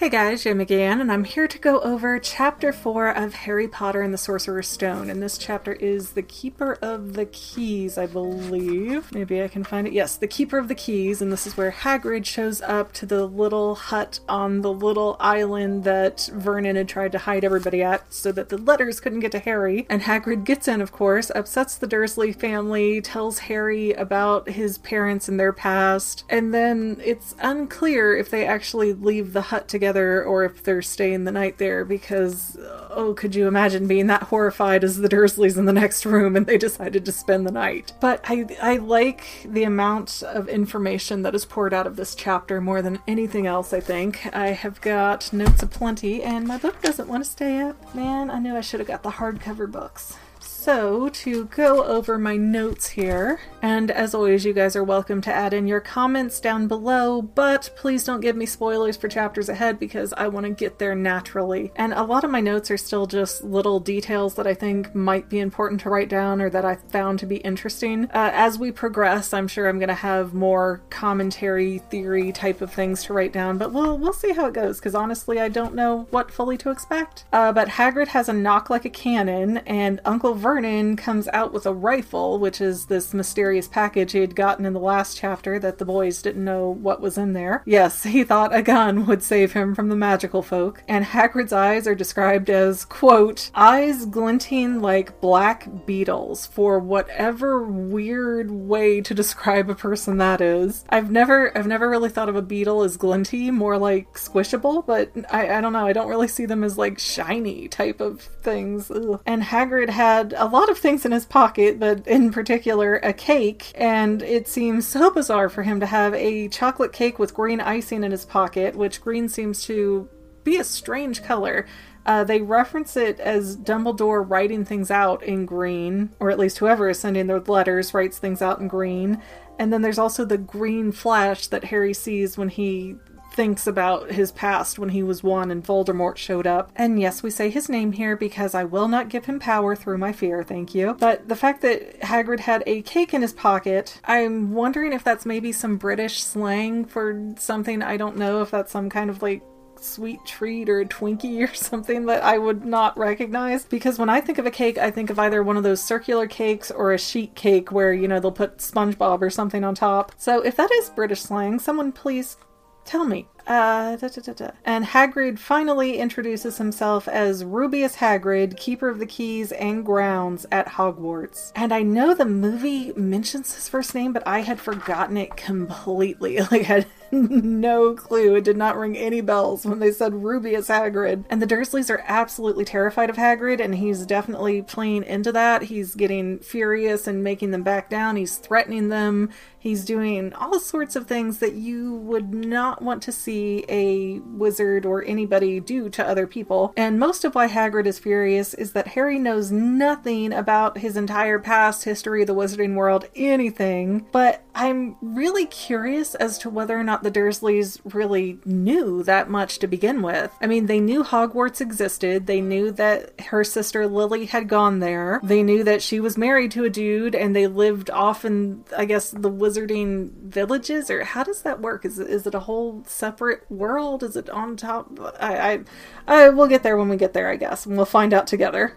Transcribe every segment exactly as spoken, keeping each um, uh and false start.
Hey guys, Jim McGann, and I'm here to go over Chapter four of Harry Potter and the Sorcerer's Stone, and this chapter is The Keeper of the Keys, I believe. Maybe I can find it. Yes, The Keeper of the Keys, and this is where Hagrid shows up to the little hut on the little island that Vernon had tried to hide everybody at so that the letters couldn't get to Harry, and Hagrid gets in, of course, upsets the Dursley family, tells Harry about his parents and their past, and then it's unclear if they actually leave the hut together or if they're staying the night there, because oh, could you imagine being that horrified as the Dursleys in the next room and they decided to spend the night. But I, I like the amount of information that is poured out of this chapter more than anything else, I think. I have got notes aplenty and my book doesn't want to stay up. Man, I knew I should have got the hardcover books. So, to go over my notes here, and as always, you guys are welcome to add in your comments down below, but please don't give me spoilers for chapters ahead because I want to get there naturally. And a lot of my notes are still just little details that I think might be important to write down or that I found to be interesting. Uh, as we progress, I'm sure I'm going to have more commentary, theory type of things to write down, but we'll, we'll see how it goes, because honestly, I don't know what fully to expect. Uh, but Hagrid has a knock like a cannon, and Uncle Vernon Vernon comes out with a rifle, which is this mysterious package he had gotten in the last chapter that the boys didn't know what was in there. Yes, he thought a gun would save him from the magical folk, and Hagrid's eyes are described as, quote, eyes glinting like black beetles, for whatever weird way to describe a person that is. I've never I've never really thought of a beetle as glinty, more like squishable, but I, I don't know, I don't really see them as like shiny type of things. Ugh. And Hagrid had a lot of things in his pocket, but in particular a cake, and it seems so bizarre for him to have a chocolate cake with green icing in his pocket, which green seems to be a strange color. Uh, they reference it as Dumbledore writing things out in green, or at least whoever is sending their letters writes things out in green, and then there's also the green flash that Harry sees when he thinks about his past when he was one and Voldemort showed up. And yes, we say his name here because I will not give him power through my fear, thank you. But the fact that Hagrid had a cake in his pocket, I'm wondering if that's maybe some British slang for something. I don't know if that's some kind of like sweet treat or a Twinkie or something that I would not recognize, because when I think of a cake, I think of either one of those circular cakes or a sheet cake where, you know, they'll put SpongeBob or something on top. So if that is British slang, someone please tell me. Uh, da, da, da, da. And Hagrid finally introduces himself as Rubeus Hagrid, Keeper of the Keys and Grounds at Hogwarts. And I know the movie mentions his first name, but I had forgotten it completely. Like, I had no clue. It did not ring any bells when they said Rubeus Hagrid. And the Dursleys are absolutely terrified of Hagrid, and he's definitely playing into that. He's getting furious and making them back down. He's threatening them. He's doing all sorts of things that you would not want to see a wizard or anybody do to other people. And most of why Hagrid is furious is that Harry knows nothing about his entire past, history, the wizarding world, anything. But I'm really curious as to whether or not the Dursleys really knew that much to begin with. I mean, they knew Hogwarts existed. They knew that her sister Lily had gone there. They knew that she was married to a dude and they lived off in, I guess, the wizarding villages, or how does that work? Is, is it a whole separate world? Is it on top? I, I, I we'll get there when we get there, I guess, and we'll find out together.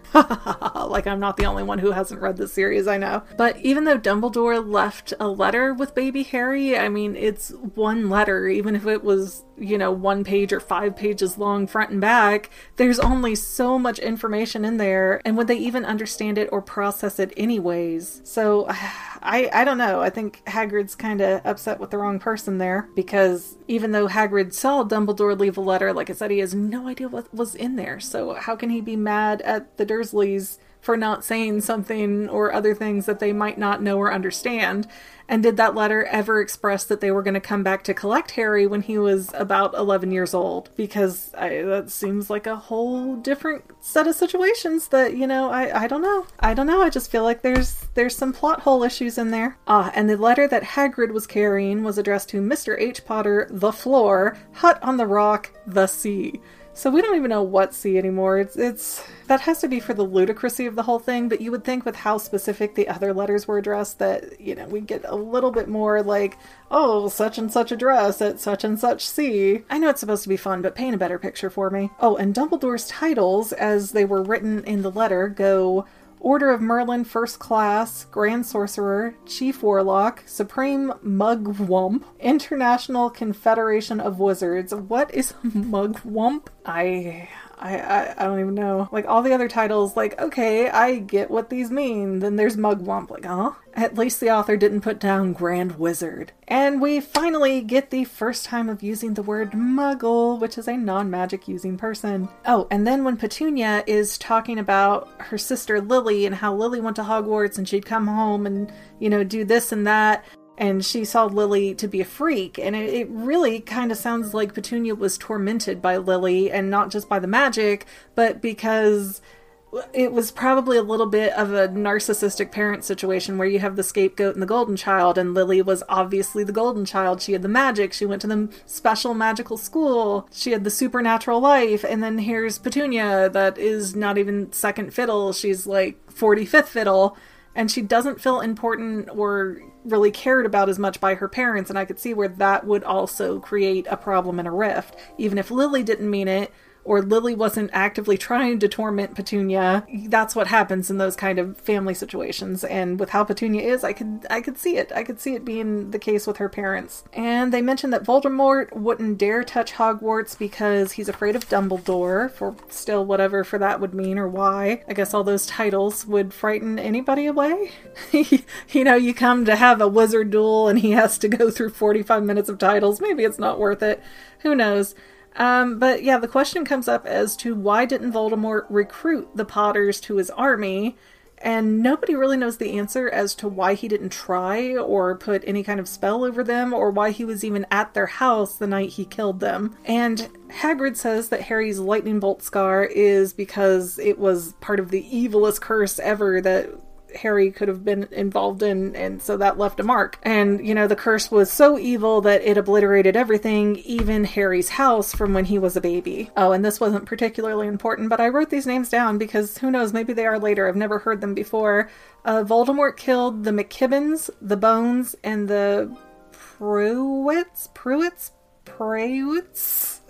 Like, I'm not the only one who hasn't read this series, I know. But even though Dumbledore left a letter with baby Harry, I mean, it's one letter. Even if it was, you know, one page or five pages long front and back, there's only so much information in there, and would they even understand it or process it anyways? So I, I don't know. I think Hagrid's kind of upset with the wrong person there, because even though Hagrid saw Dumbledore leave a letter, like I said, he has no idea what was in there, so how can he be mad at the Dursleys for not saying something or other things that they might not know or understand? And did that letter ever express that they were going to come back to collect Harry when he was about eleven years old? Because I, that seems like a whole different set of situations that, you know, I, I don't know. I don't know. I just feel like there's there's some plot hole issues in there. Ah, and the letter that Hagrid was carrying was addressed to Mister H. Potter, the floor, hut on the rock, the sea. So we don't even know what C anymore. It's, it's that has to be for the ludicrousy of the whole thing, but you would think with how specific the other letters were addressed that, you know, we get a little bit more like, oh, such and such address at such and such C. I know it's supposed to be fun, but paint a better picture for me. Oh, and Dumbledore's titles, as they were written in the letter, go Order of Merlin, First Class, Grand Sorcerer, Chief Warlock, Supreme Mugwump, International Confederation of Wizards. What is a Mugwump? I, I, I don't even know. Like, all the other titles, like, okay, I get what these mean. Then there's Mugwump, like, huh? At least the author didn't put down Grand Wizard. And we finally get the first time of using the word Muggle, which is a non-magic using person. Oh, and then when Petunia is talking about her sister Lily and how Lily went to Hogwarts and she'd come home and, you know, do this and that, and she saw Lily to be a freak, and it, it really kind of sounds like Petunia was tormented by Lily, and not just by the magic, but because it was probably a little bit of a narcissistic parent situation where you have the scapegoat and the golden child, and Lily was obviously the golden child. She had the magic, she went to the special magical school, she had the supernatural life, and then here's Petunia that is not even second fiddle, she's like forty-fifth fiddle, and she doesn't feel important or really cared about as much by her parents, and I could see where that would also create a problem and a rift. Even if Lily didn't mean it, or Lily wasn't actively trying to torment Petunia, that's what happens in those kind of family situations. And with how Petunia is, I could I could see it. I could see it being the case with her parents. And they mentioned that Voldemort wouldn't dare touch Hogwarts because he's afraid of Dumbledore, for still whatever for that would mean or why. I guess all those titles would frighten anybody away. You know, you come to have a wizard duel and he has to go through forty-five minutes of titles. Maybe it's not worth it. Who knows? Um, but yeah, the question comes up as to why didn't Voldemort recruit the Potters to his army, and nobody really knows the answer as to why he didn't try or put any kind of spell over them, or why he was even at their house the night he killed them. And Hagrid says that Harry's lightning bolt scar is because it was part of the evilest curse ever that Harry could have been involved in, and so that left a mark. And, you know, the curse was so evil that it obliterated everything, even Harry's house from when he was a baby. Oh, and this wasn't particularly important, but I wrote these names down because who knows, maybe they are later. I've never heard them before. Uh, Voldemort killed the McKibbons, the Bones, and the Pruitts? Pruitts? Pruitts?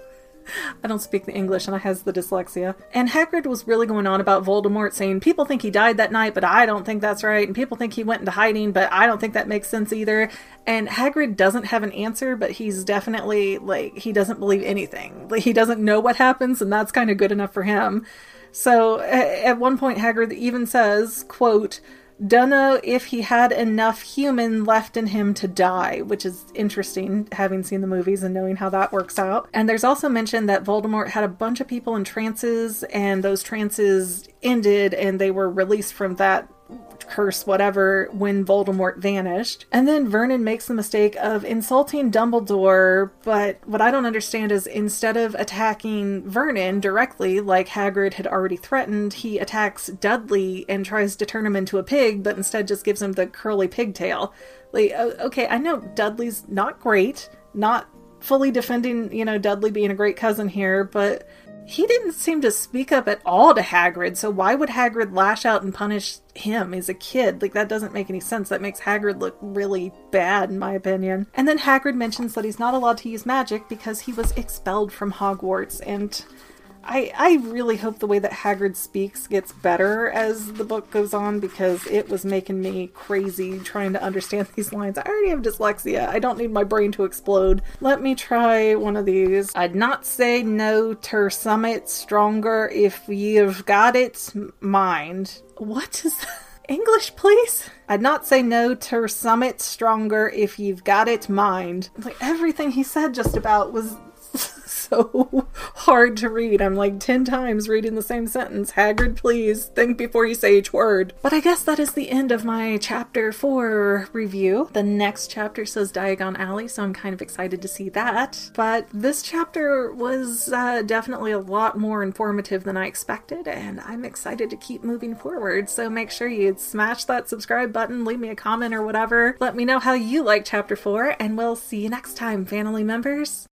I don't speak the English and I has the dyslexia. And Hagrid was really going on about Voldemort, saying people think he died that night, but I don't think that's right. And people think he went into hiding, but I don't think that makes sense either. And Hagrid doesn't have an answer, but he's definitely like, he doesn't believe anything. Like, he doesn't know what happens, and that's kind of good enough for him. So at one point, Hagrid even says, quote, "Dunno if he had enough human left in him to die," which is interesting, having seen the movies and knowing how that works out. And there's also mention that Voldemort had a bunch of people in trances, and those trances ended, and they were released from that curse, whatever, when Voldemort vanished. And then Vernon makes the mistake of insulting Dumbledore, but what I don't understand is instead of attacking Vernon directly, like Hagrid had already threatened, he attacks Dudley and tries to turn him into a pig, but instead just gives him the curly pigtail. Like, okay, I know Dudley's not great, not fully defending, you know, Dudley being a great cousin here, but he didn't seem to speak up at all to Hagrid, so why would Hagrid lash out and punish him as a kid? Like, that doesn't make any sense. That makes Hagrid look really bad, in my opinion. And then Hagrid mentions that he's not allowed to use magic because he was expelled from Hogwarts, and I, I really hope the way that Hagrid speaks gets better as the book goes on, because it was making me crazy trying to understand these lines. I already have dyslexia. I don't need my brain to explode. Let me try one of these. "I'd not say no ter summit stronger if you've got it mind." What is that? English, please? "I'd not say no ter summit stronger if you've got it mind." Like, everything he said just about was so hard to read. I'm like ten times reading the same sentence. Hagrid, please think before you say each word. But I guess that is the end of my chapter four review. The next chapter says Diagon Alley, so I'm kind of excited to see that. But this chapter was uh, definitely a lot more informative than I expected, and I'm excited to keep moving forward. So make sure you smash that subscribe button, leave me a comment or whatever. Let me know how you like chapter four, and we'll see you next time, family members.